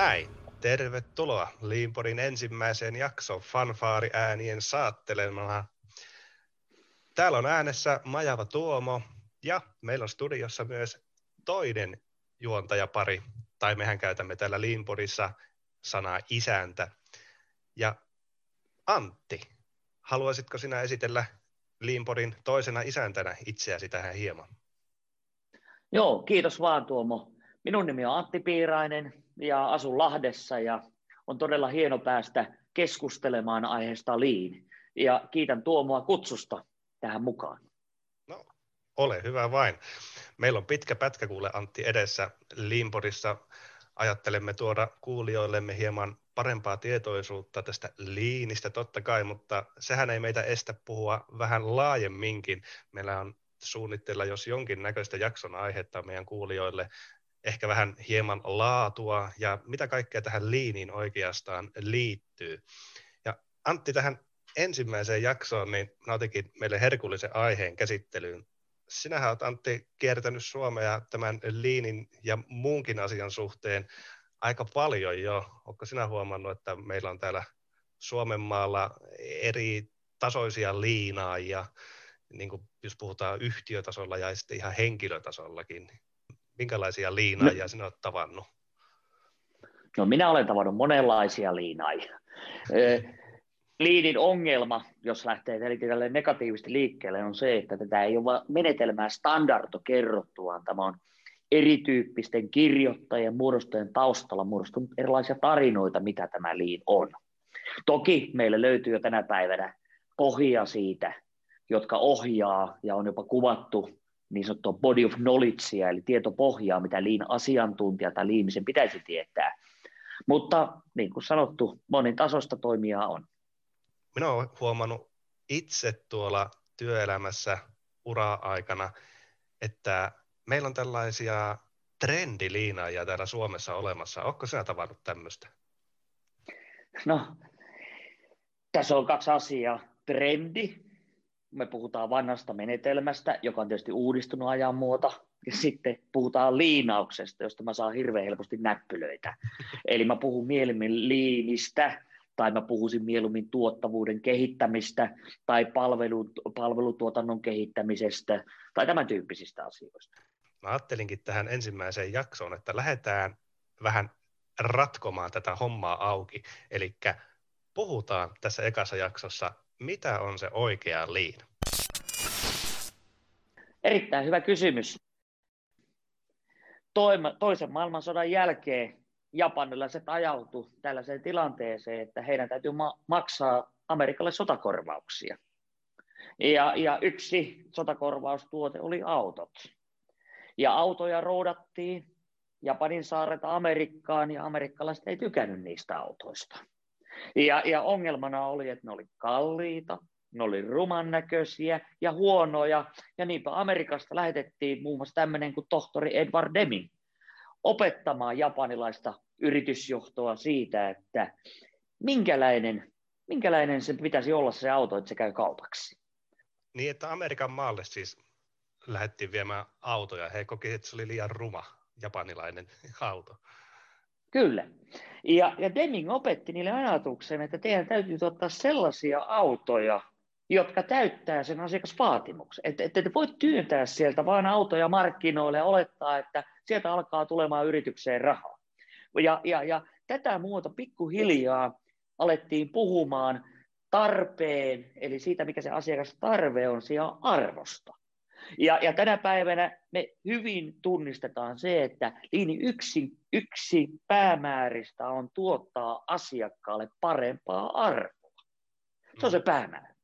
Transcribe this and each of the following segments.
Näin. Tervetuloa LeanPodin ensimmäiseen jaksoon fanfaariäänien saattelemana. Täällä on äänessä Majava Tuomo ja meillä on studiossa myös toinen juontajapari, tai mehän käytämme täällä LeanPodissa sanaa isäntä. Ja Antti, haluaisitko sinä esitellä LeanPodin toisena isäntänä itseäsi tähän hieman? Joo, kiitos vaan Tuomo. Minun nimi on Antti Piirainen ja asun Lahdessa ja on todella hieno päästä keskustelemaan aiheesta Lean. Ja kiitän Tuomoa kutsusta tähän mukaan. No, ole hyvä vain. Meillä on pitkä pätkä kuule Antti edessä LeanPodissa. Ajattelemme tuoda kuulijoillemme hieman parempaa tietoisuutta tästä Leanistä totta kai, mutta sehän ei meitä estä puhua vähän laajemminkin. Meillä on suunnitteilla jos jonkin näköistä jakson aihetta meidän kuulijoille, ehkä vähän hieman laatua ja mitä kaikkea tähän Leaniin oikeastaan liittyy. Ja Antti, tähän ensimmäiseen jaksoon niin mä otinkin meille herkullisen aiheen käsittelyyn. Sinähän olet Antti kiertänyt Suomea tämän Leanin ja muunkin asian suhteen aika paljon jo. Oletko sinä huomannut, että meillä on täällä Suomen maalla eri tasoisia liinaajia, niin kuin jos puhutaan yhtiötasolla ja sitten ihan henkilötasollakin. Minkälaisia liinaajia sinä olet tavannut? No minä olen tavannut monenlaisia liinaajia. Leanin ongelma, jos lähtee tälle negatiivisesti liikkeelle, on se, että tätä ei ole menetelmää standardo kerrottuaan. Tämä on erityyppisten kirjoittajien muodostajien taustalla muodostunut erilaisia tarinoita, mitä tämä Lean on. Toki meillä löytyy jo tänä päivänä pohjia siitä, jotka ohjaa ja on jopa kuvattu niin sanottua body of knowledgea, eli tietopohjaa, mitä Lean asiantuntija tai Leanisen pitäisi tietää. Mutta niin kuin sanottu, monin tasosta toimijaa on. Minä olen huomannut itse tuolla työelämässä ura-aikana, että meillä on tällaisia trendiliinaajia täällä Suomessa olemassa. Oletko sinä tavannut tämmöistä? No, tässä on kaksi asiaa. Trendi, me puhutaan vanhasta menetelmästä, joka on tietysti uudistunut ajan muuta, ja sitten puhutaan liinauksesta, josta mä saan hirveän helposti näppylöitä. Eli mä puhun mieluummin liinistä, tai mä puhuisin mieluummin tuottavuuden kehittämistä tai palvelutuotannon kehittämisestä tai tämän tyyppisistä asioista. Mä ajattelinkin tähän ensimmäiseen jaksoon, että lähdetään vähän ratkomaan tätä hommaa auki. Eli puhutaan tässä ekassa jaksossa, mitä on se oikea Lean? Erittäin hyvä kysymys. Toisen maailmansodan jälkeen japanilaiset ajautu tällaiseen tilanteeseen, että heidän täytyy maksaa Amerikalle sotakorvauksia. Ja yksi sotakorvaustuote oli autot. Ja autoja roudattiin Japanin saarelta Amerikkaan, ja amerikkalaiset ei tykännyt niistä autoista. Ja ongelmana oli, että ne oli kalliita, ne oli rumannäköisiä ja huonoja, ja niinpä Amerikasta lähetettiin muun muassa tämmöinen kuin tohtori Edward Deming opettamaan japanilaista yritysjohtoa siitä, että minkälainen se pitäisi olla se auto, että se käy kaupaksi. Niin, että Amerikan maalle siis lähdettiin viemään autoja. He koki, että se oli liian ruma japanilainen auto. Kyllä. Ja Deming opetti niille ajatuksen, että teidän täytyy ottaa sellaisia autoja, jotka täyttää sen asiakasvaatimuksen. Että te voit työntää sieltä vaan autoja markkinoille ja olettaa, että sieltä alkaa tulemaan yritykseen rahaa. Ja tätä muuta pikkuhiljaa alettiin puhumaan tarpeen, eli siitä, mikä se asiakastarve on, sijaan arvosta. Ja tänä päivänä me hyvin tunnistetaan se, että Leanin yksi päämääristä on tuottaa asiakkaalle parempaa arvoa. Se on se päämäärä.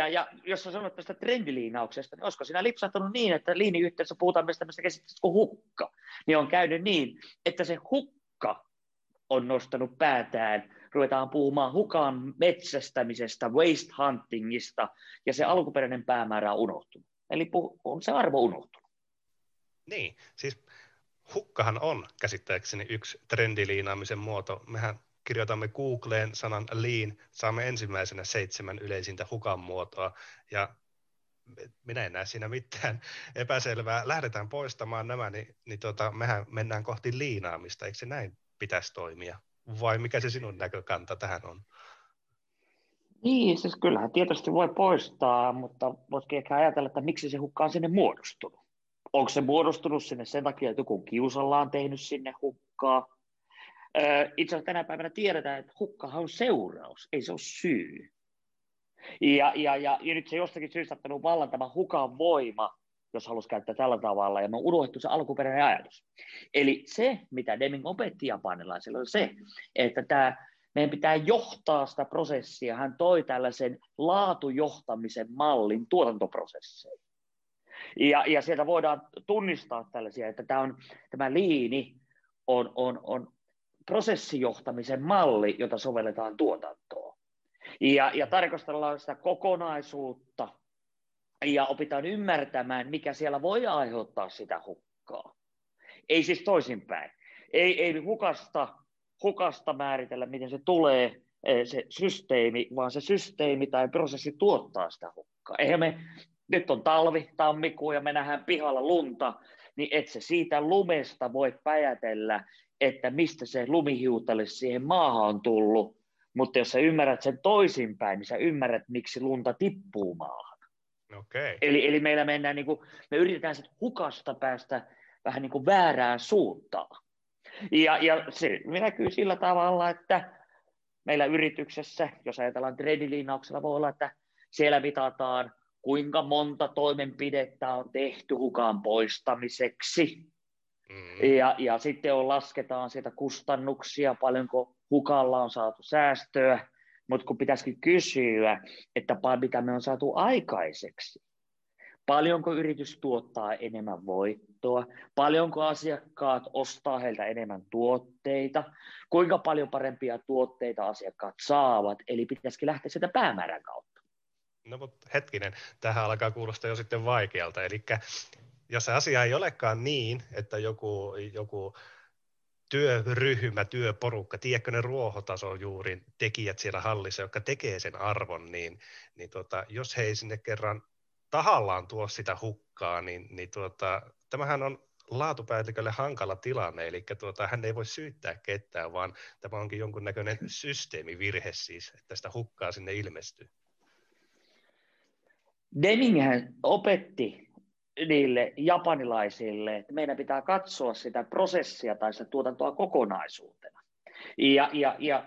Ja jos sä sanot tästä trendiliinauksesta, niin olisiko sinä lipsahtanut niin, että Leanin yhteydessä puhutaan myös tämmöistä käsitteestä kuin hukka, niin on käynyt niin, että se hukka on nostanut päätään, ruvetaan puhumaan hukan metsästämisestä, waste huntingista, ja se alkuperäinen päämäärä on unohtunut. Eli on se arvo unohtunut. Niin, siis hukkahan on käsittääkseni yksi trendiliinaamisen muoto. Mehän kirjoitamme Googleen sanan Lean, saamme ensimmäisenä 7 yleisintä hukan muotoa, ja minä en näe siinä mitään epäselvää. Lähdetään poistamaan nämä, niin mehän mennään kohti liinaamista, eikö se näin pitäisi toimia, vai mikä se sinun näkökanta tähän on? Niin, siis kyllähän tietysti voi poistaa, mutta voisikin ehkä ajatella, että miksi se hukka on sinne muodostunut. Onko se muodostunut sinne sen takia, että joku kiusallaan tehnyt sinne hukkaa? Itse asiassa tänä päivänä tiedetään, että hukkahan on seuraus, ei se ole syy. Ja nyt se jostakin syystä ottanut vallan tämä hukan voima, jos halusi käyttää tällä tavalla, ja me on unohdettu se alkuperäinen ajatus. Eli se, mitä Deming opetti japanilaisille, on se, että meidän pitää johtaa sitä prosessia. Hän toi tällaisen laatujohtamisen mallin tuotantoprosesseihin. Ja sieltä voidaan tunnistaa tällaisia, että tämä liini on prosessijohtamisen malli, jota sovelletaan tuotantoon. Ja tarkastellaan sitä kokonaisuutta ja opitaan ymmärtämään, mikä siellä voi aiheuttaa sitä hukkaa. Ei siis toisinpäin. Ei hukasta määritellä, miten se tulee, se systeemi, vaan se systeemi tai prosessi tuottaa sitä hukkaa. Nyt on talvi, tammikuu ja me nähdään pihalla lunta, niin et se siitä lumesta voi päätellä, että mistä se lumihiutale siihen maahan on tullut, mutta jos sä ymmärrät sen toisinpäin, niin sä ymmärrät, miksi lunta tippuu maahan. Okay. Eli meillä mennään, niin kuin, me yritetään sit hukasta päästä vähän niin kuin väärään suuntaan. Ja se näkyy sillä tavalla, että meillä yrityksessä, jos ajatellaan trendiliinauksella, voi olla, että siellä mitataan, kuinka monta toimenpidettä on tehty hukan poistamiseksi. Mm-hmm. Ja sitten lasketaan sieltä kustannuksia, paljonko hukalla on saatu säästöä, mutta kun pitäisikin kysyä, että mitä me on saatu aikaiseksi. Paljonko yritys tuottaa enemmän voittoa, paljonko asiakkaat ostaa heiltä enemmän tuotteita, kuinka paljon parempia tuotteita asiakkaat saavat, eli pitäisikin lähteä sieltä päämäärän kautta. No mutta hetkinen, tähän alkaa kuulostaa jo sitten vaikealta, eli jos se asia ei olekaan niin, että joku työryhmä, työporukka, tiedätkö ne ruohotason juuri tekijät siellä hallissa, jotka tekee sen arvon, niin jos he ei sinne kerran tahallaan tuo sitä hukkaa, niin tämähän on laatupäällikölle hankala tilanne, eli hän ei voi syyttää ketään, vaan tämä onkin jonkunnäköinen systeemivirhe siis, että sitä hukkaa sinne ilmestyy. Deminghän opetti niille japanilaisille, että meidän pitää katsoa sitä prosessia tai sitä tuotantoa kokonaisuutena. Ja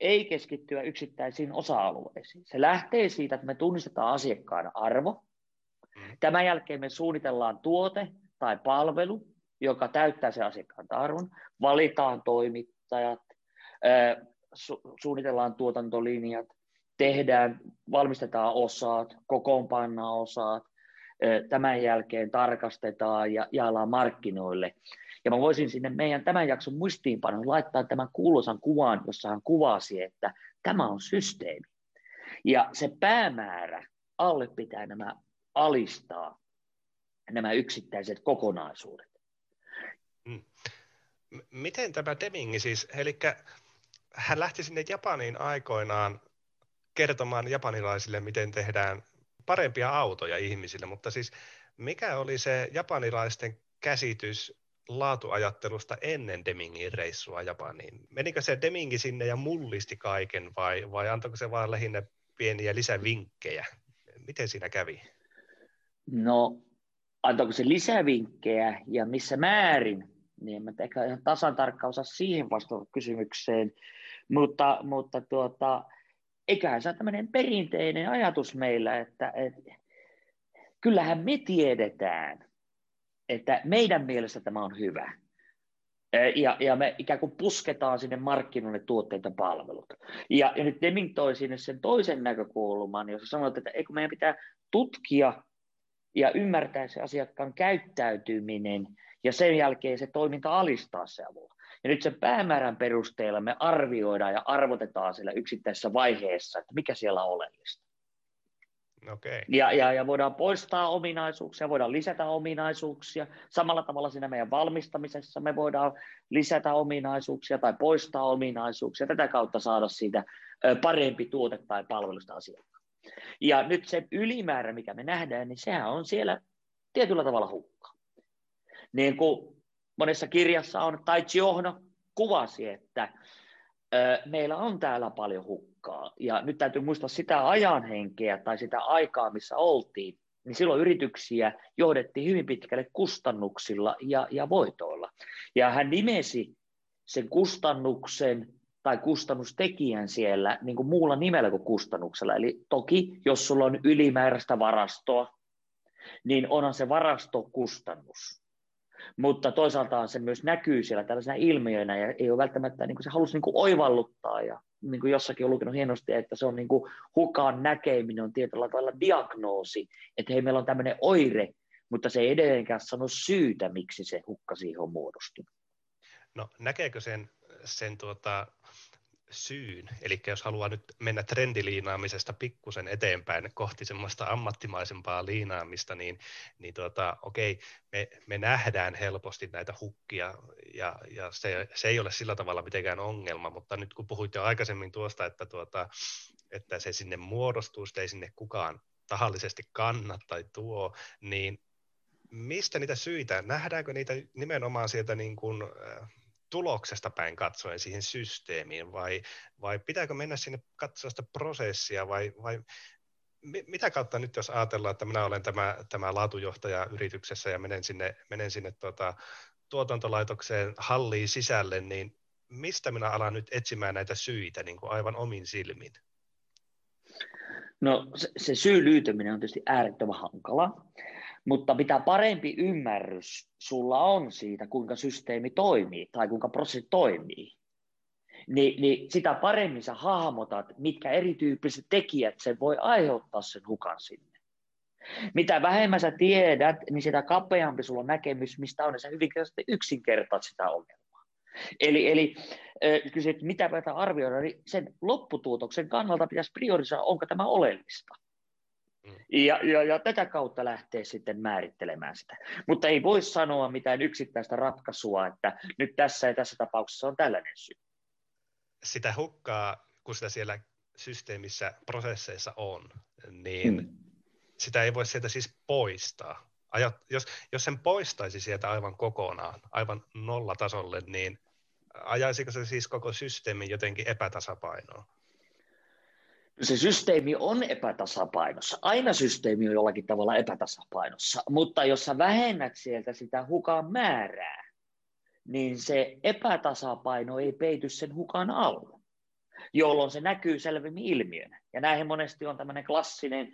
ei keskittyä yksittäisiin osa-alueisiin. Se lähtee siitä, että me tunnistetaan asiakkaan arvo. Tämän jälkeen me suunnitellaan tuote tai palvelu, joka täyttää sen asiakkaan tarvon. Valitaan toimittajat, suunnitellaan tuotantolinjat, valmistetaan osaat, kokoonpannaan osaat. Tämän jälkeen tarkastetaan ja jaellaan markkinoille. Ja mä voisin sinne meidän tämän jakson muistiinpanoon laittaa tämän kuulosan kuvan, jossa hän kuvasi, että tämä on systeemi. Ja se päämäärä alle pitää alistaa nämä yksittäiset kokonaisuudet. Miten tämä Deming siis, eli hän lähti sinne Japaniin aikoinaan kertomaan japanilaisille, miten tehdään parempia autoja ihmisille, mutta siis mikä oli se japanilaisten käsitys laatuajattelusta ennen Demingin reissua Japaniin? Menikö se Demingi sinne ja mullisti kaiken vai antoiko se vaan lähinnä pieniä lisävinkkejä? Miten siinä kävi? No, antoiko se lisävinkkejä ja missä määrin? Niin, mä ehkä ihan tasan tarkkaan osaa siihen vastata kysymykseen, mutta eiköhän se ole tämmöinen perinteinen ajatus meillä, että kyllähän me tiedetään, että meidän mielestä tämä on hyvä. Ja me ikään kuin pusketaan sinne markkinoille tuotteita ja palvelut. Ja nyt Deming toi sinne sen toisen näkökulman, jossa sanoit, että eikö meidän pitää tutkia ja ymmärtää se asiakkaan käyttäytyminen ja sen jälkeen se toiminta alistaa se avulla. Ja nyt sen päämäärän perusteella me arvioidaan ja arvotetaan siellä yksittäisessä vaiheessa, että mikä siellä on oleellista. Okay. Ja voidaan poistaa ominaisuuksia, voidaan lisätä ominaisuuksia. Samalla tavalla siinä meidän valmistamisessa me voidaan lisätä ominaisuuksia tai poistaa ominaisuuksia. Tätä kautta saada siitä parempi tuote tai palvelusta asiakkaan. Ja nyt se ylimäärä, mikä me nähdään, niin sehän on siellä tietyllä tavalla hukka. Niin kuin monessa kirjassa on Taiji Ohno, kuvasi, että meillä on täällä paljon hukkaa, ja nyt täytyy muistaa sitä ajanhenkeä tai sitä aikaa, missä oltiin, niin silloin yrityksiä johdettiin hyvin pitkälle kustannuksilla ja voitoilla. Ja hän nimesi sen kustannuksen tai kustannustekijän siellä niin kuin muulla nimellä kuin kustannuksella. Eli toki, jos sulla on ylimääräistä varastoa, niin onhan se varastokustannus. Mutta toisaaltaan se myös näkyy siellä tällaisena ilmiönä, ja ei ole välttämättä, niin kuin se halusi niin kuin oivalluttaa, ja niin kuin jossakin on lukenut hienosti, että se on niin kuin hukaan näkeminen on tietyllä tavalla diagnoosi, että hei, meillä on tämmöinen oire, mutta se ei edelleenkään sano syytä, miksi se hukka siihen on muodostunut. No näkeekö sen syyn, eli jos haluaa nyt mennä trendiliinaamisesta pikkusen eteenpäin kohti semmoista ammattimaisempaa liinaamista, niin okei, me nähdään helposti näitä hukkia, ja se ei ole sillä tavalla mitenkään ongelma, mutta nyt kun puhuit jo aikaisemmin tuosta, että se sinne muodostuu, sitä ei sinne kukaan tahallisesti kanna tai tuo, niin mistä niitä syitä, nähdäänkö niitä nimenomaan sieltä niin kuin tuloksesta päin katsoen siihen systeemiin, vai pitääkö mennä sinne katsoa sitä prosessia, vai mitä kautta nyt jos ajatellaan, että minä olen tämä laatujohtaja yrityksessä ja menen sinne tuotantolaitokseen halliin sisälle, niin mistä minä alan nyt etsimään näitä syitä niin kuin aivan omin silmin? No se syy löytäminen on tietysti äärettömän hankala, mutta mitä parempi ymmärrys sulla on siitä, kuinka systeemi toimii tai kuinka prosessi toimii, niin sitä paremmin sä hahmotat, mitkä erityyppiset tekijät sen voi aiheuttaa sen hukan sinne. Mitä vähemmän sä tiedät, niin sitä kapeampi sulla on näkemys, mistä on, ja sä hyvin yksinkertaat sitä ongelmaa. Eli kysyt, mitä pitää arvioida, niin sen lopputuotoksen kannalta pitäisi priorisoida, onko tämä oleellista. Ja tätä kautta lähtee sitten määrittelemään sitä. Mutta ei voi sanoa mitään yksittäistä ratkaisua, että nyt tässä ja tässä tapauksessa on tällainen syy. Sitä hukkaa, kun sitä siellä systeemissä, prosesseissa on, niin sitä ei voi sieltä siis poistaa. Jos sen poistaisi sieltä aivan kokonaan, aivan nollatasolle, niin ajaisiko se siis koko systeemin jotenkin epätasapainoon? Se systeemi on epätasapainossa. Aina systeemi on jollakin tavalla epätasapainossa, mutta jos sä vähennät sieltä sitä hukan määrää, niin se epätasapaino ei peity sen hukan alla, jolloin se näkyy selvemmin ilmiönä. Ja näihin monesti on tämmöinen klassinen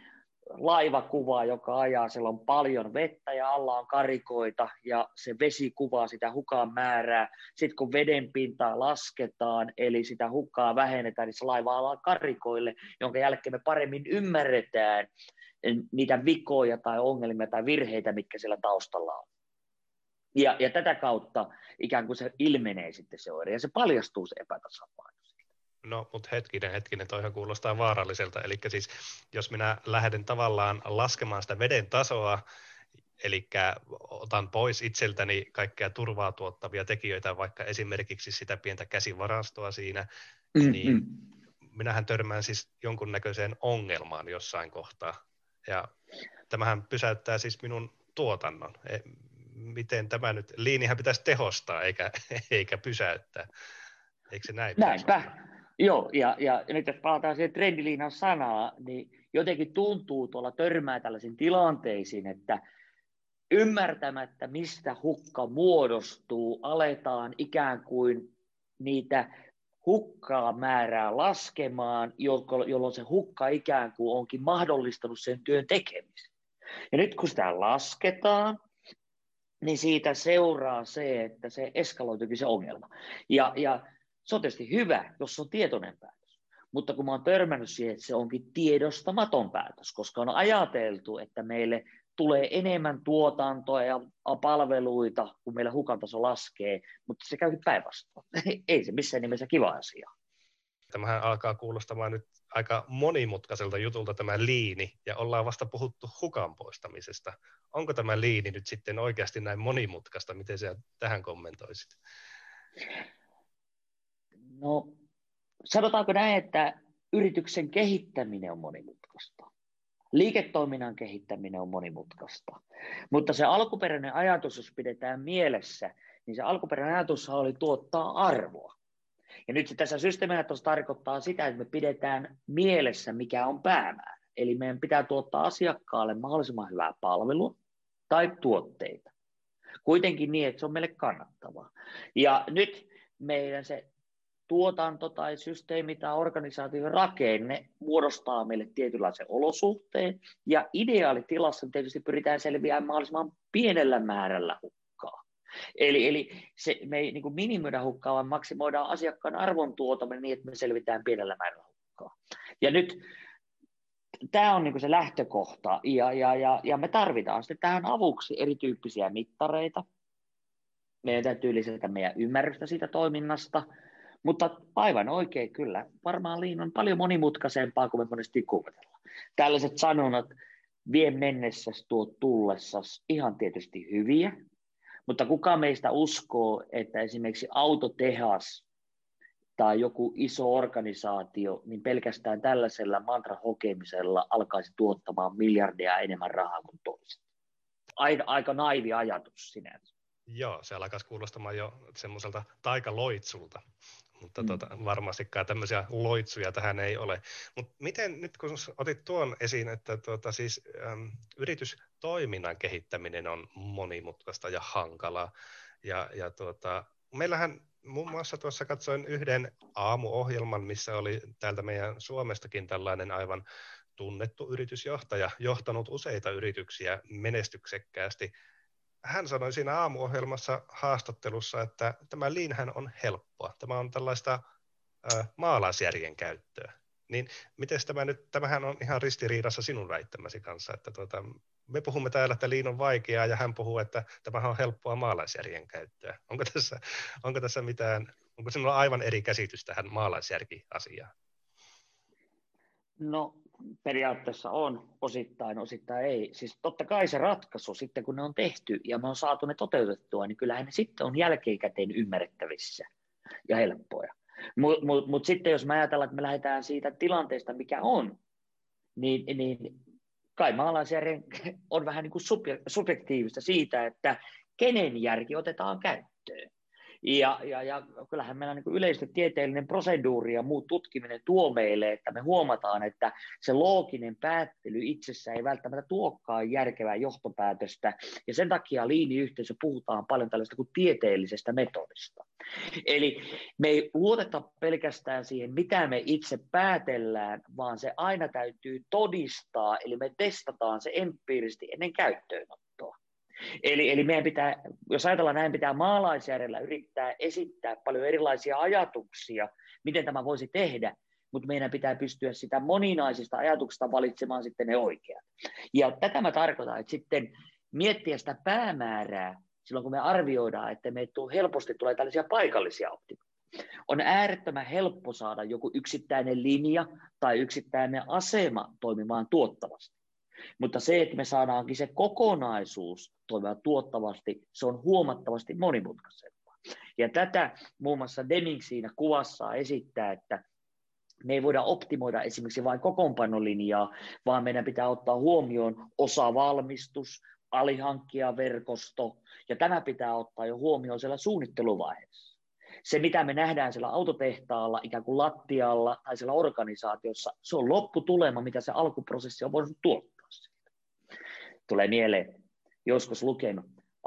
laivakuva, joka ajaa, siellä on paljon vettä ja alla on karikoita ja se vesi kuvaa sitä hukan määrää. Sitten kun veden pintaa lasketaan, eli sitä hukkaa vähennetään, niin se laiva alaa karikoille, jonka jälkeen me paremmin ymmärretään niitä vikoja tai ongelmia tai virheitä, mitkä siellä taustalla on. Ja tätä kautta ikään kuin se ilmenee sitten se oire ja se paljastuu se epätasapaino. No, mutta hetkinen, toihan kuulostaa vaaralliselta. Eli siis, jos minä lähden tavallaan laskemaan sitä veden tasoa, eli otan pois itseltäni kaikkea turvaa tuottavia tekijöitä, vaikka esimerkiksi sitä pientä käsivarastoa siinä, niin minähän törmään siis jonkunnäköiseen ongelmaan jossain kohtaa. Ja tämähän pysäyttää siis minun tuotannon. Miten tämä nyt, liinihän pitäisi tehostaa eikä pysäyttää. Eikö se näin? Näinpä. Joo, ja nyt jos palataan siihen trendiliinan sanaa, niin jotenkin tuntuu tuolla törmää tällaisiin tilanteisiin, että ymmärtämättä mistä hukka muodostuu, aletaan ikään kuin niitä hukkaa määrää laskemaan, jolloin se hukka ikään kuin onkin mahdollistanut sen työn tekemisen. Ja nyt kun sitä lasketaan, niin siitä seuraa se, että se eskaloituikin se ongelma. Se on tietysti hyvä, jos se on tietoinen päätös, mutta kun mä oon törmännyt siihen, että se onkin tiedostamaton päätös, koska on ajateltu, että meille tulee enemmän tuotantoa ja palveluita, kun meillä hukantaso laskee, mutta se käykin päinvastoin. Ei se missään nimessä kiva asia. Tämähän alkaa kuulostamaan nyt aika monimutkaiselta jutulta tämä liini, ja ollaan vasta puhuttu hukan poistamisesta. Onko tämä liini nyt sitten oikeasti näin monimutkaista? Miten sä tähän kommentoisit? No, sanotaanko näin, että yrityksen kehittäminen on monimutkaista. Liiketoiminnan kehittäminen on monimutkaista. Mutta se alkuperäinen ajatus, jos pidetään mielessä, niin se alkuperäinen ajatus oli tuottaa arvoa. Ja nyt se tässä systeemiajatus tarkoittaa sitä, että me pidetään mielessä, mikä on päämäärä. Eli meidän pitää tuottaa asiakkaalle mahdollisimman hyvää palvelua tai tuotteita. Kuitenkin niin, että se on meille kannattavaa. Ja nyt meidän se tuotanto tai systeemi tai organisaation rakenne muodostaa meille tietynlaisen olosuhteen, ja ideaalitilassa tietysti pyritään selviämään mahdollisimman pienellä määrällä hukkaa. Eli se, me ei niin kuin minimoida hukkaa, vaan maksimoidaan asiakkaan arvon tuotaminen niin, että me selvitään pienellä määrällä hukkaa. Ja nyt tämä on niin kuin se lähtökohta, ja me tarvitaan sitten tähän avuksi erityyppisiä mittareita. Meidän täytyy lisätä meidän ymmärrystä siitä toiminnasta. Mutta aivan oikein kyllä, varmaan Lean on paljon monimutkaisempaa kuin me monesti kuvitellaan. Tällaiset sanonnat, vie mennessäs tuo tullessas, ihan tietysti hyviä, mutta kuka meistä uskoo, että esimerkiksi autotehas tai joku iso organisaatio, niin pelkästään tällaisella mantran hokemisella alkaisi tuottamaan miljardeja enemmän rahaa kuin toiset. Aika naivi ajatus sinänsä. Joo, se alkaisi kuulostamaan jo semmoiselta taikaloitsulta, mutta varmastikaan tämmöisiä loitsuja tähän ei ole. Mutta miten nyt kun otit tuon esiin, että yritystoiminnan kehittäminen on monimutkaista ja hankalaa, ja meillähän muun muassa tuossa katsoin yhden aamuohjelman, missä oli täältä meidän Suomestakin tällainen aivan tunnettu yritysjohtaja, johtanut useita yrityksiä menestyksekkäästi. Hän sanoi siinä aamuohjelmassa haastattelussa, että tämä Leanhän on helppoa. Tämä on tällaista maalaisjärjen käyttöä. Niin miten tämä nyt, tämähän on ihan ristiriidassa sinun väittämäsi kanssa, että me puhumme täällä, että Lean on vaikeaa, ja hän puhuu, että tämähän on helppoa maalaisjärjen käyttöä. Onko tässä mitään, onko sinulla aivan eri käsitys tähän maalaisjärki-asiaan? No, periaatteessa on, osittain ei. Siis totta kai se ratkaisu sitten, kun ne on tehty ja me on saatu ne toteutettua, niin kyllähän ne sitten on jälkikäteen ymmärrettävissä ja helppoja. Mutta sitten jos me ajatellaan, että me lähdetään siitä tilanteesta, mikä on, niin kai maalaisjärjen on vähän niin kuin subjektiivista siitä, että kenen järki otetaan käyttöön. Ja kyllähän meillä niin yleistotieteellinen proseduuri ja muu tutkiminen tuo meille, että me huomataan, että se looginen päättely itsessä ei välttämättä tuokaan järkevää johtopäätöstä, ja sen takia liiniyhteisö puhutaan paljon tällaista kuin tieteellisestä metodista. Eli me ei luoteta pelkästään siihen, mitä me itse päätellään, vaan se aina täytyy todistaa, eli me testataan se empiirisesti ennen käyttöönottoa. Eli meidän pitää, jos ajatellaan näin, pitää maalaisjärjellä yrittää esittää paljon erilaisia ajatuksia, miten tämä voisi tehdä, mutta meidän pitää pystyä sitä moninaisista ajatuksista valitsemaan sitten ne oikeat. Ja tätä mä tarkoitan, että sitten miettiä sitä päämäärää silloin, kun me arvioidaan, että me helposti tulee tällaisia paikallisia optimoita. On äärettömän helppo saada joku yksittäinen linja tai yksittäinen asema toimimaan tuottavasti. Mutta se, että me saadaankin se kokonaisuus toimia tuottavasti, se on huomattavasti monimutkaisempaa. Ja tätä muun muassa Deming siinä kuvassa esittää, että me ei voida optimoida esimerkiksi vain kokoonpanolinjaa, vaan meidän pitää ottaa huomioon osavalmistus, alihankkijaverkosto, ja tämä pitää ottaa jo huomioon siellä suunnitteluvaiheessa. Se, mitä me nähdään siellä autotehtaalla, ikään kuin lattialla tai siellä organisaatiossa, se on lopputulema, mitä se alkuprosessi on voinut tuottaa siitä. Tulee mieleen, joskus lukenut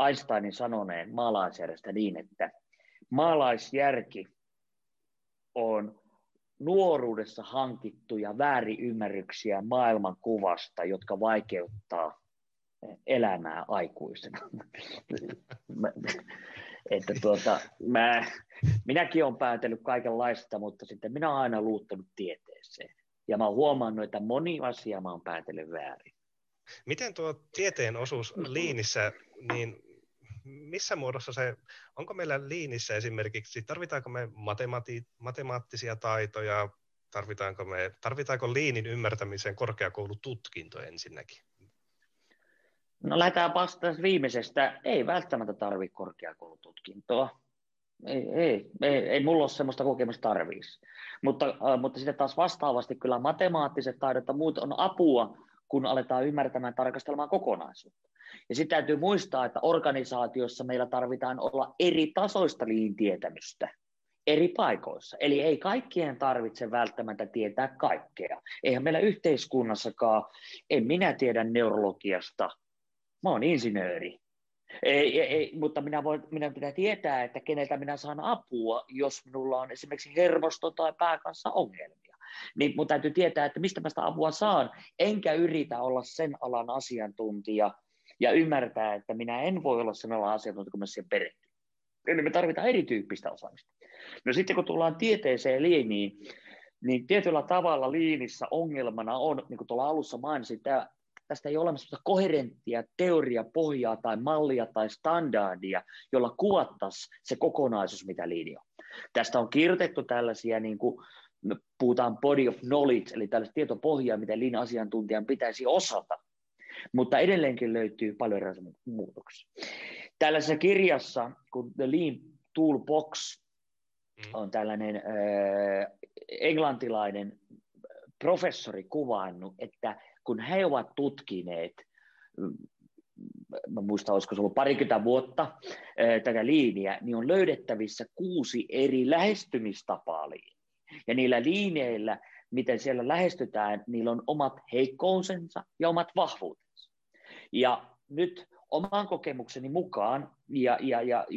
Einsteinin sanoneen maalaisjärjestä niin, että maalaisjärki on nuoruudessa hankittuja väärinymmärryksiä maailmankuvasta, jotka vaikeuttaa elämää aikuisena. Että minäkin olen päätellyt kaikenlaista, mutta sitten minä olen aina luottanut tieteeseen. Ja mä olen huomannut, että moni asia mä olen päätellyt väärin. Miten tuo tieteen osuus Leanissä, niin missä muodossa se, onko meillä Leanissä esimerkiksi, tarvitaanko me matemaattisia taitoja, tarvitaanko Leanin ymmärtämiseen korkeakoulututkinto ensinnäkin? No lähdetään vastaamaan viimeisestä. Ei välttämättä tarvitse korkeakoulututkintoa. Ei mulla ole semmoista kokemusta tarvitsisi. Mutta sitten taas vastaavasti kyllä matemaattiset taidot ja muut on apua, kun aletaan ymmärtämään tarkastelemaan kokonaisuutta. Ja sitten täytyy muistaa, että organisaatiossa meillä tarvitaan olla eri tasoista liintietämystä eri paikoissa. Eli ei kaikkien tarvitse välttämättä tietää kaikkea. Eihän meillä yhteiskunnassakaan, en minä tiedä neurologiasta, mä oon insinööri. Mutta minä pitää tietää, että keneltä minä saan apua, jos minulla on esimerkiksi hermosto tai pää kanssa ongelmia. Niin minun täytyy tietää, että mistä mä sitä apua saan, enkä yritä olla sen alan asiantuntija ja ymmärtää, että minä en voi olla sen alan asiantuntija, kun mä siihen perehdyn. Eli me tarvitaan erityyppistä osaamista. No sitten kun tullaan tieteeseen liiniin, niin tietyllä tavalla liinissä ongelmana on, niin kuin tuolla alussa mainitsin, tästä ei ole olemassa koherenttia teoriapohjaa tai mallia tai standardia, jolla kuvattaisiin se kokonaisuus, mitä liini on. Tästä on kirjoitettu tällaisia, niin kuin me puhutaan body of knowledge, eli tällaista tietopohjaa, mitä liina-asiantuntijan pitäisi osata, mutta edelleenkin löytyy paljon erilaisia muutoksia. Tällaisessa kirjassa, kun The Lean Toolbox on tällainen englantilainen professori kuvannut, että kun he ovat tutkineet, mä muistan, olisiko se ollut parikymmentä vuotta tätä liiniä, niin on löydettävissä 6 eri lähestymistapaa liiniä. Ja niillä liineillä, miten siellä lähestytään, niillä on omat heikkoutensa ja omat vahvuutensa. Ja nyt oman kokemukseni mukaan ja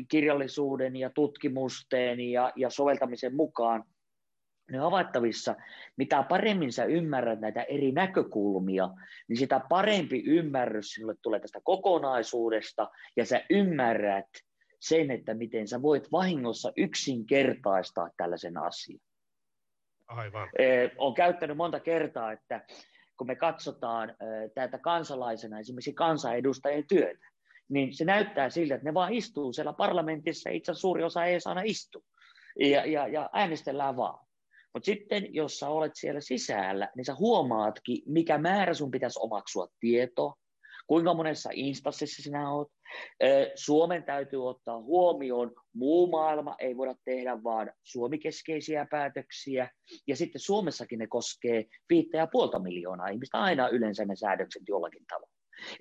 kirjallisuuden ja tutkimusten ja soveltamisen mukaan ne havaittavissa, mitä paremmin sä ymmärrät näitä eri näkökulmia, niin sitä parempi ymmärrys sinulle tulee tästä kokonaisuudesta, ja sä ymmärrät sen, että miten sä voit vahingossa yksinkertaistaa tällaisen asian. Aivan. Olen käyttänyt monta kertaa, että kun me katsotaan tätä kansalaisena, esimerkiksi kansanedustajien työtä, niin se näyttää siltä, että ne vaan istuu siellä parlamentissa, itse asiassa suuri osa ei saana istua, ja äänestellään vaan. Mutta sitten, jos sä olet siellä sisällä, niin sä huomaatkin, mikä määrä sun pitäisi omaksua tietoa, kuinka monessa instanssissa sinä olet. Suomen täytyy ottaa huomioon, muu maailma ei voida tehdä vaan suomikeskeisiä päätöksiä, ja sitten Suomessakin ne koskee 5,5 miljoonaa ihmistä aina yleensä ne säädökset jollakin tavalla.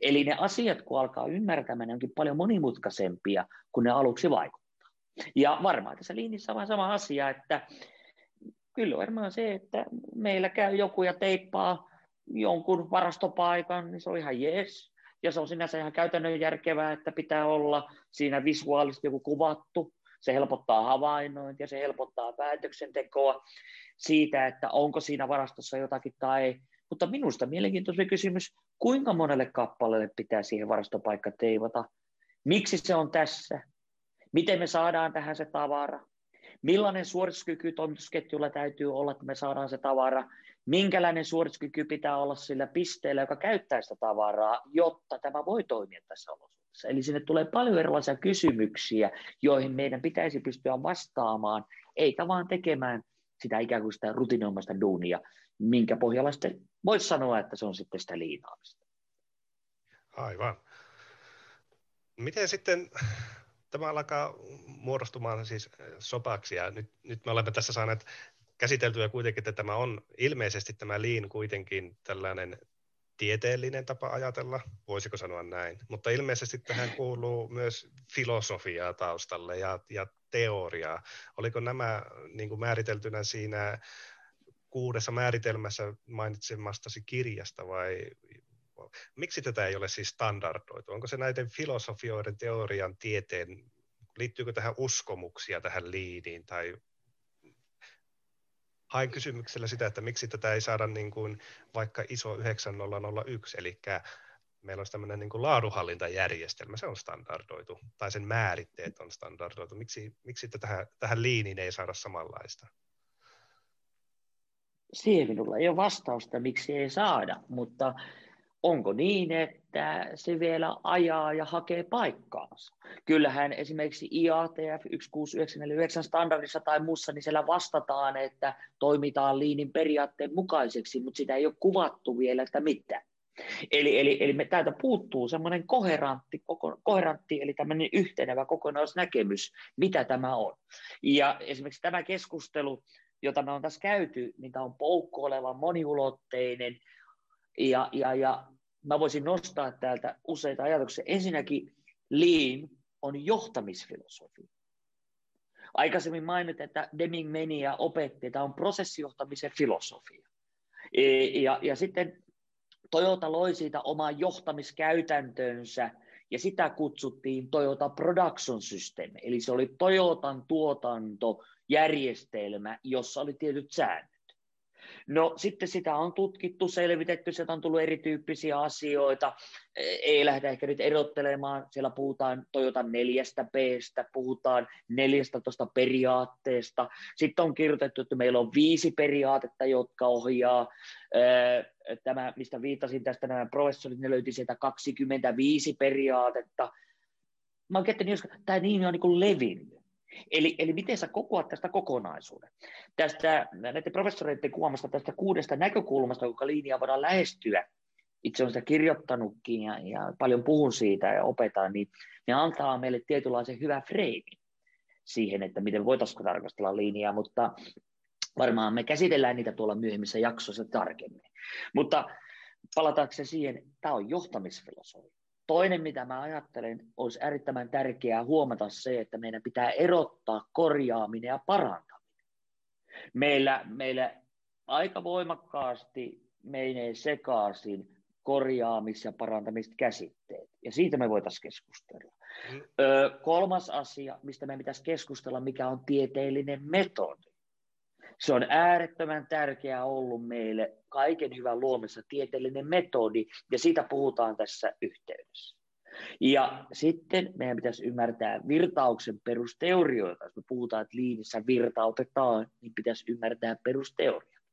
Eli ne asiat, kun alkaa ymmärtämään, ne onkin paljon monimutkaisempia kuin ne aluksi vaikuttaa. Ja varmaan tässä liinissä on vain sama asia, että kyllä varmaan se, että meillä käy joku ja teippaa jonkun varastopaikan, niin se on ihan jees. Ja se on sinänsä ihan käytännön järkevää, että pitää olla siinä visuaalisesti joku kuvattu. Se helpottaa havainnointia, se helpottaa päätöksentekoa siitä, että onko siinä varastossa jotakin tai ei. Mutta minusta mielenkiintoinen kysymys, kuinka monelle kappaleelle pitää siihen varastopaikka teivata? Miksi se on tässä? Miten me saadaan tähän se tavara? Millainen suorituskyky toimitusketjulla täytyy olla, että me saadaan se tavara? Minkälainen suorituskyky pitää olla sillä pisteellä, joka käyttää sitä tavaraa, jotta tämä voi toimia tässä olosuhteessa? Eli sinne tulee paljon erilaisia kysymyksiä, joihin meidän pitäisi pystyä vastaamaan, eikä vaan tekemään sitä ikään kuin sitä rutinoimaista duunia, minkä pohjalla sitten voisi sanoa, että se on sitten sitä liinaamista. Aivan. Miten sitten tämä alkaa muodostumaan siis sopaksi, ja nyt me olemme tässä saaneet käsiteltyä kuitenkin, että tämä on ilmeisesti tämä lean kuitenkin tällainen tieteellinen tapa ajatella, voisiko sanoa näin, mutta ilmeisesti tähän kuuluu myös filosofiaa taustalle ja teoriaa. Oliko nämä niin kuin määriteltynä siinä 6 määritelmässä mainitsemastasi kirjasta vai miksi tätä ei ole siis standardoitu? Onko se näiden filosofioiden, teorian, tieteen, liittyykö tähän uskomuksia tähän liiniin? Tai hain kysymyksellä sitä, että miksi tätä ei saada niin kuin vaikka ISO 9001, eli meillä on tämmöinen niin kuin laadunhallintajärjestelmä, se on standardoitu, tai sen määritteet on standardoitu. Miksi tähän liiniin ei saada samanlaista? Siihen minulla ei ole vastausta, miksi ei saada, mutta onko niin, että se vielä ajaa ja hakee paikkaansa? Kyllähän esimerkiksi IATF 16949 standardissa tai muussa, niin siellä vastataan, että toimitaan liinin periaatteen mukaiseksi, mutta sitä ei ole kuvattu vielä, että mitä. Eli me täältä puuttuu semmoinen koherantti, eli tämmöinen yhtenevä kokonaisnäkemys, mitä tämä on. Ja esimerkiksi tämä keskustelu, jota me on tässä käyty, niin tämä on poukkoileva, moniulotteinen, Ja mä voisin nostaa täältä useita ajatuksia. Ensinnäkin Lean on johtamisfilosofia. Aikaisemmin mainitsin, että Deming meni ja opetti, tämä on prosessijohtamisen filosofia. Ja sitten Toyota loi siitä oman johtamiskäytäntönsä, ja sitä kutsuttiin Toyota Production System, eli se oli Toyotan tuotantojärjestelmä, jossa oli tietyt säännöt. No sitten sitä on tutkittu, selvitetty, sieltä on tullut erityyppisiä asioita, ei lähdetä ehkä nyt erottelemaan, siellä puhutaan Toyotan 4P:stä, puhutaan 14 periaatteesta, sitten on kirjoitettu, että meillä on 5 periaatetta, jotka ohjaa, tämä, mistä viittasin tästä, nämä professorit, ne löytyi sieltä 25 periaatetta, mä oon kättänyt, tämä nimi on niin kuin levinnyt. Eli miten sä kokoat tästä kokonaisuuden? Tästä näiden professoreiden kuvaamasta tästä 6 näkökulmasta, joka linjaa voidaan lähestyä, itse olen sitä kirjoittanutkin ja paljon puhun siitä ja opetan, niin ne antaa meille tietynlaisen hyvän freimin siihen, että miten voitaisiin tarkastella linjaa, mutta varmaan me käsitellään niitä tuolla myöhemmissä jaksoissa tarkemmin. Mutta palataanko se siihen, tämä on johtamisfilosofia. Toinen, mitä mä ajattelen, olisi äärettömän tärkeää huomata se, että meidän pitää erottaa korjaaminen ja parantaminen. Meillä aika voimakkaasti menee sekaisin korjaamis- ja parantamiskäsitteet, ja siitä me voitaisiin keskustella. Kolmas asia, mistä me pitäisi keskustella, mikä on tieteellinen metodi. Se on äärettömän tärkeää ollut meille kaiken hyvän luomessa tieteellinen metodi, ja siitä puhutaan tässä yhteydessä. Ja sitten meidän pitäisi ymmärtää virtauksen perusteorioita. Jos me puhutaan, että liinissä virtautetaan, niin pitäisi ymmärtää perusteoriat.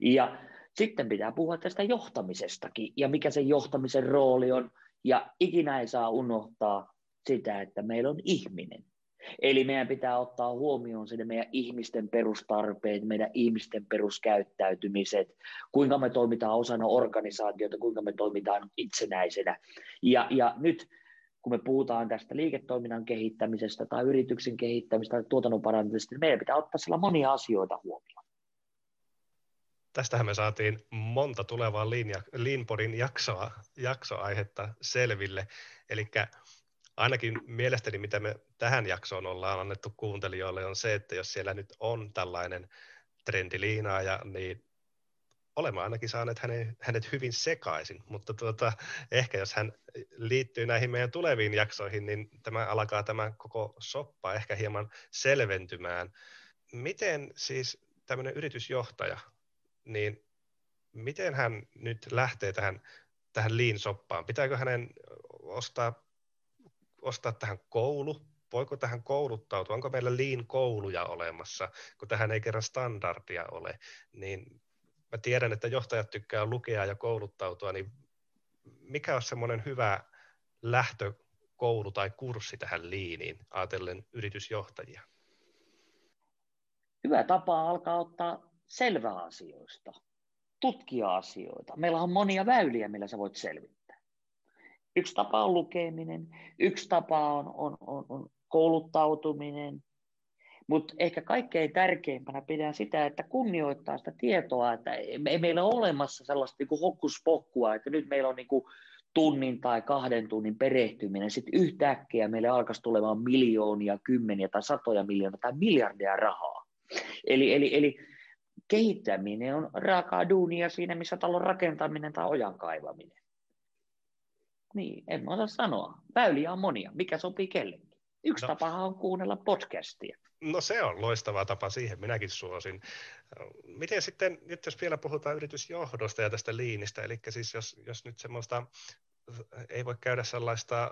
Ja sitten pitää puhua tästä johtamisestakin, ja mikä se johtamisen rooli on, ja ikinä ei saa unohtaa sitä, että meillä on ihminen. Eli meidän pitää ottaa huomioon sinne meidän ihmisten perustarpeet, meidän ihmisten peruskäyttäytymiset, kuinka me toimitaan osana organisaatiota, kuinka me toimitaan itsenäisenä. Ja nyt kun me puhutaan tästä liiketoiminnan kehittämisestä tai yrityksen kehittämisestä tai tuotannon parantamisesta, niin meidän pitää ottaa siellä monia asioita huomioon. Tästähän me saatiin monta tulevaa LeanPodin jaksoaihetta selville. Elikkä ainakin mielestäni, mitä me tähän jaksoon ollaan annettu kuuntelijoille, on se, että jos siellä nyt on tällainen trendiliinaaja, niin olemme ainakin saaneet hänet hyvin sekaisin, mutta ehkä jos hän liittyy näihin meidän tuleviin jaksoihin, niin tämä alkaa tämä koko soppa ehkä hieman selventymään. Miten siis tämmöinen yritysjohtaja, niin miten hän nyt lähtee tähän lean-soppaan? Pitääkö hänen ostaa tähän koulu, voiko tähän kouluttautua, onko meillä lean-kouluja olemassa, kun tähän ei kerran standardia ole, niin mä tiedän, että johtajat tykkää lukea ja kouluttautua, niin mikä on semmoinen hyvä lähtökoulu tai kurssi tähän leaniin, ajatellen yritysjohtajia? Hyvä tapa alkaa ottaa selvää asioista, tutkia asioita. Meillä on monia väyliä, millä sä voit selvittää. Yksi tapa on lukeminen, yksi tapa on kouluttautuminen, mutta ehkä kaikkein tärkeimpänä pidän sitä, että kunnioittaa sitä tietoa, että ei meillä ole olemassa sellaista niin kuin hokkuspokkua, että nyt meillä on niin kuin tunnin tai 2 tunnin perehtyminen, sitten yhtäkkiä meille alkaisi tulemaan miljoonia, kymmeniä tai 100 miljoonia tai miljardeja rahaa. Eli kehittäminen on raakaa duunia siinä, missä talon rakentaminen tai ojan kaivaminen. Niin, en osaa sanoa. Väyliä on monia. Mikä sopii kellekin? Yksi tapahan on kuunnella podcastia. No se on loistava tapa, siihen minäkin suosin. Miten sitten, nyt jos vielä puhutaan yritysjohdosta ja tästä leanistä, eli siis jos nyt semmoista, ei voi käydä sellaista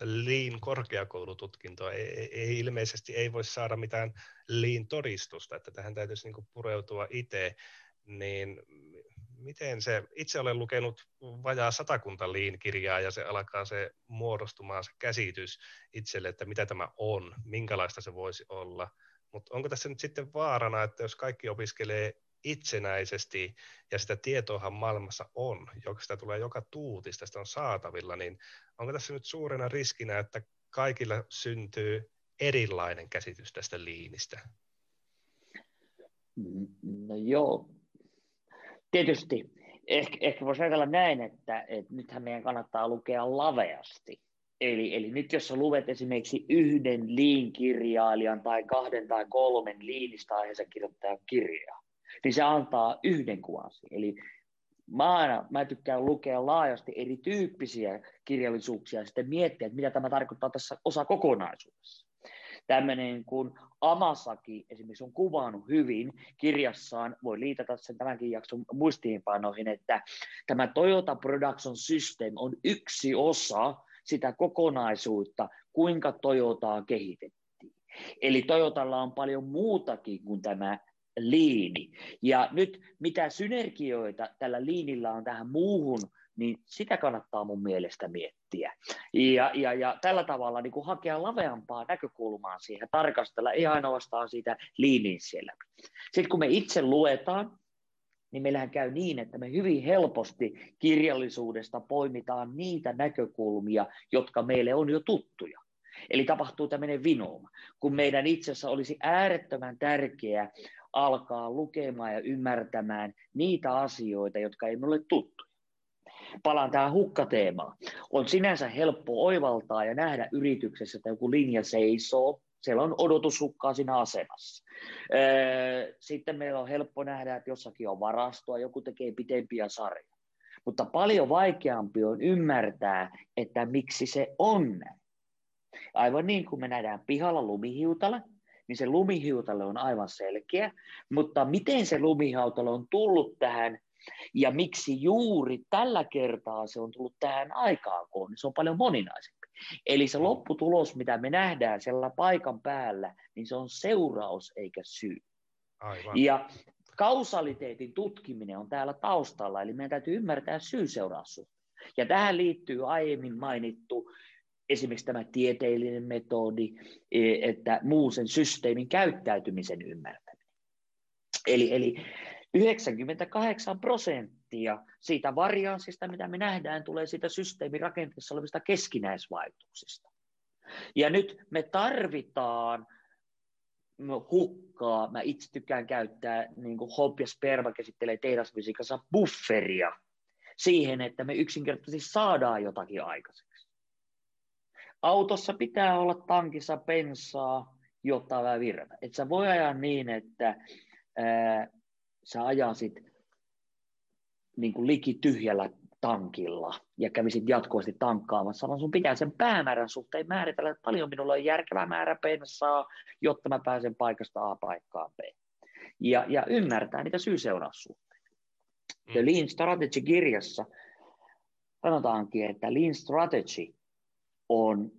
lean korkeakoulututkintoa, ei ilmeisesti ei voi saada mitään lean todistusta, että tähän täytyisi niinku pureutua itse, niin miten se, itse olen lukenut vajaa 100 lean-kirjaa ja se alkaa se muodostumaan se käsitys itselle, että mitä tämä on, minkälaista se voisi olla, mutta onko tässä nyt sitten vaarana, että jos kaikki opiskelee itsenäisesti ja sitä tietoahan maailmassa on, sitä tulee joka tuutista, sitä on saatavilla, niin onko tässä nyt suurena riskinä, että kaikilla syntyy erilainen käsitys tästä leanistä? No joo. Tietysti Ehkä voisi ajatella näin, että nythän meidän kannattaa lukea laveasti. Eli nyt jos sä luet esimerkiksi yhden Lean-kirjailijan tai 2 tai 3 Leanista aiheessa kirjoittajan kirjaa, niin se antaa yhden kuvan. Eli mä tykkään lukea laajasti erityyppisiä kirjallisuuksia ja sitten miettiä, että mitä tämä tarkoittaa tässä osakokonaisuudessa. Tämmöinen kuin Amasaki esimerkiksi on kuvannut hyvin kirjassaan, voi liitata sen tämänkin jakson muistiinpanoihin, että tämä Toyota Production System on yksi osa sitä kokonaisuutta, kuinka Toyotaa kehitettiin. Eli Toyotalla on paljon muutakin kuin tämä liini. Ja nyt mitä synergioita tällä liinillä on tähän muuhun, niin sitä kannattaa mun mielestä miettiä. Ja tällä tavalla niin kun hakea laveampaa näkökulmaa siihen, tarkastella ei ainoastaan siitä liinin siellä. Sitten kun me itse luetaan, niin meillähän käy niin, että me hyvin helposti kirjallisuudesta poimitaan niitä näkökulmia, jotka meille on jo tuttuja. Eli tapahtuu tämmöinen vinouma, kun meidän itsessä olisi äärettömän tärkeää alkaa lukemaan ja ymmärtämään niitä asioita, jotka ei ole tuttuja. Palaan tähän hukkateemaan. On sinänsä helppo oivaltaa ja nähdä yrityksessä, että joku linja seisoo. Siellä on odotushukkaa siinä asemassa. Sitten meillä on helppo nähdä, että jossakin on varastoa, joku tekee pitempiä sarjoja. Mutta paljon vaikeampi on ymmärtää, että miksi se on näin. Aivan niin kuin me nähdään pihalla lumihiutale, niin se lumihiutale on aivan selkeä, mutta miten se lumihiutale on tullut tähän ja miksi juuri tällä kertaa se on tullut tähän aikaan, kun se on paljon moninaisempi. Eli se lopputulos, mitä me nähdään siellä paikan päällä, niin se on seuraus eikä syy. Aivan. Ja kausaliteetin tutkiminen on täällä taustalla, eli meidän täytyy ymmärtää syy-seuraus. Ja tähän liittyy aiemmin mainittu esimerkiksi tämä tieteellinen metodi, että muun sen systeemin käyttäytymisen ymmärtäminen. Eli 98% siitä varianssista, mitä me nähdään, tulee siitä systeemin rakenteessa olevista keskinäisvaikutuksista. Ja nyt me tarvitaan hukkaa, mä itse tykkään käyttää, niin kuin Hobbes ja Sperma käsittelee tehdasfysiikassa, bufferia siihen, että me yksinkertaisesti saadaan jotakin aikaiseksi. Autossa pitää olla tankissa bensaa, jotta vähän virrata. Et sä voi ajaa niin, että sä ajasit niin liki tyhjällä tankilla ja kävisit jatkuvasti tankkaamassa, vaan sun pitää sen päämäärän suhteen määritellä, että paljon minulla on järkevä määrä bensaa, jotta mä pääsen paikasta A paikkaan B. Ja ymmärtää niitä syy-seuraussuhteita. The Lean Strategy-kirjassa sanotaankin, että Lean Strategy on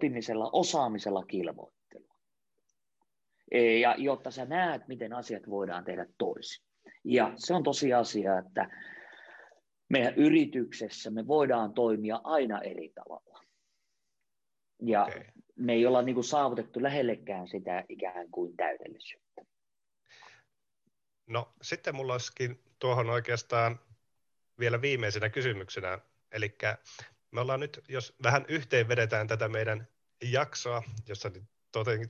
oppimisella, osaamisella kilvoittelua. Ja jotta sä näet, miten asiat voidaan tehdä toisin. Ja se on tosiasia, että meidän yrityksessä me voidaan toimia aina eri tavalla. Ja me ei olla niin kuin saavutettu lähellekään sitä ikään kuin täydellisyyttä. No sitten mulla olisikin tuohon oikeastaan vielä viimeisenä kysymyksenä. Eli me ollaan nyt, jos vähän yhteen vedetään tätä meidän jaksoa, jossa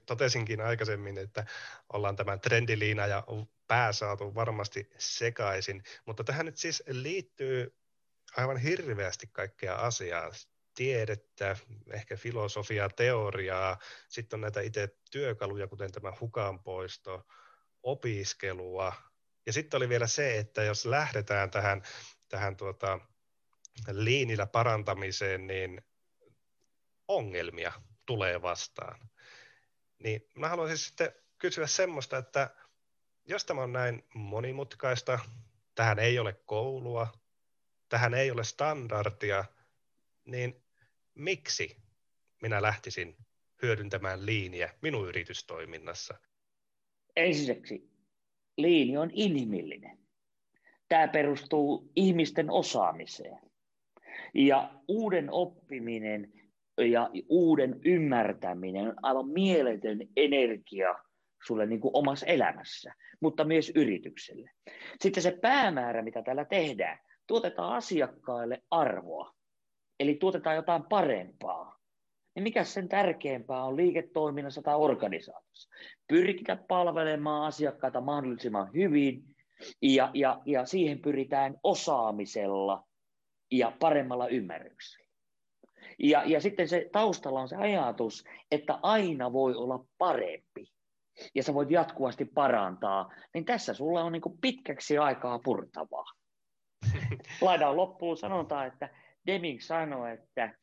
totesinkin aikaisemmin, että ollaan tämän trendiliina ja pää saatu varmasti sekaisin, mutta tähän nyt siis liittyy aivan hirveästi kaikkea asiaa, tiedettä, ehkä filosofiaa, teoriaa, sitten on näitä itse työkaluja, kuten tämä hukanpoisto, opiskelua, ja sitten oli vielä se, että jos lähdetään tähän liinillä parantamiseen, niin ongelmia tulee vastaan. Niin mä haluaisin sitten kysyä semmoista, että jos tämä on näin monimutkaista, tähän ei ole koulua, tähän ei ole standardia, niin miksi minä lähtisin hyödyntämään liiniä minun yritystoiminnassa? Ensiksi liini on inhimillinen. Tämä perustuu ihmisten osaamiseen. Ja uuden oppiminen ja uuden ymmärtäminen on aivan mieletön energia sulle niin kuin omassa elämässä, mutta myös yritykselle. Sitten se päämäärä, mitä täällä tehdään, tuotetaan asiakkaille arvoa, eli tuotetaan jotain parempaa. Ja mikä sen tärkeämpää on liiketoiminnassa tai organisaatiossa? Pyrkitä palvelemaan asiakkaita mahdollisimman hyvin Ja siihen pyritään osaamisella ja paremmalla ymmärryksellä. Ja sitten se taustalla on se ajatus, että aina voi olla parempi ja sä voit jatkuvasti parantaa, niin tässä sulla on niin kuin pitkäksi aikaa purtavaa. Laidaan loppuun sanotaan, että Deming sanoi, että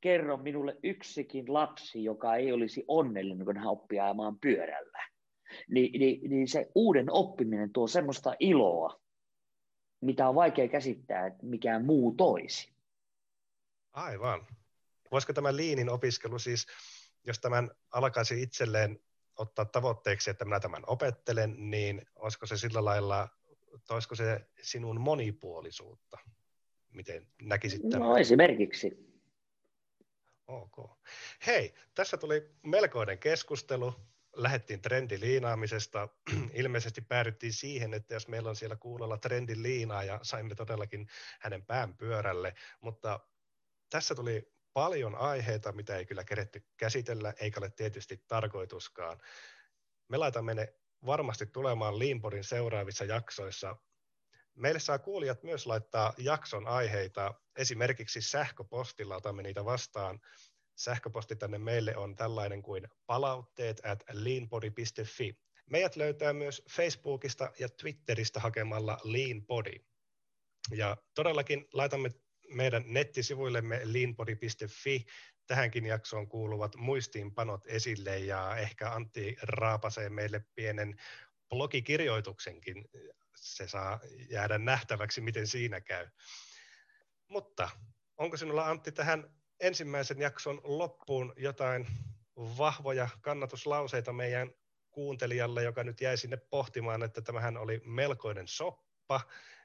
kerro minulle yksikin lapsi, joka ei olisi onnellinen, kun hän oppii ajamaan pyörällä. Niin se uuden oppiminen tuo semmoista iloa, mitä on vaikea käsittää, että mikään muu toisi. Aivan. Voisiko tämän Leanin opiskelu siis, jos tämän alkaisi itselleen ottaa tavoitteeksi, että minä tämän opettelen, niin olisiko se sillä lailla, toisiko se sinun monipuolisuutta? Miten näkisit tämän? No esimerkiksi. Ok. Hei, tässä tuli melkoinen keskustelu. Lähdettiin trendiliinaamisesta. Ilmeisesti päädyttiin siihen, että jos meillä on siellä kuulolla trendiliinaaja, saimme todellakin hänen pään pyörälle, mutta tässä tuli paljon aiheita, mitä ei kyllä keretty käsitellä, eikä ole tietysti tarkoituskaan. Me laitamme ne varmasti tulemaan LeanPodin seuraavissa jaksoissa. Meille saa kuulijat myös laittaa jakson aiheita, esimerkiksi sähköpostilla otamme niitä vastaan. Sähköposti tänne meille on tällainen kuin palautteet@leanpodi.fi. Meidät löytää myös Facebookista ja Twitteristä hakemalla LeanPodi. Ja todellakin laitamme meidän nettisivuillemme leanpodi.fi tähänkin jaksoon kuuluvat muistiinpanot esille, ja ehkä Antti raapasee meille pienen blogikirjoituksenkin. Se saa jäädä nähtäväksi, miten siinä käy. Mutta onko sinulla, Antti, tähän ensimmäisen jakson loppuun jotain vahvoja kannatuslauseita meidän kuuntelijalle, joka nyt jäi sinne pohtimaan, että tämähän oli melkoinen soppa.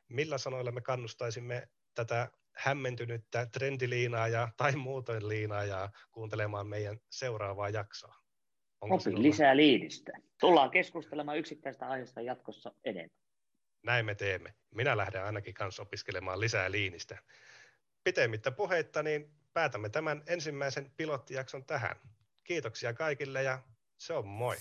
Millä sanoilla me kannustaisimme tätä hämmentynyttä trendiliinaajaa tai muutoin liinaajaa kuuntelemaan meidän seuraavaa jaksoa? Opin lisää liinistä. Tullaan keskustelemaan yksittäistä aiheesta jatkossa enemmän. Näin me teemme. Minä lähden ainakin kanssa opiskelemaan lisää liinistä. Pitemmittä puheitta, niin päätämme tämän ensimmäisen pilottijakson tähän. Kiitoksia kaikille ja se on moi!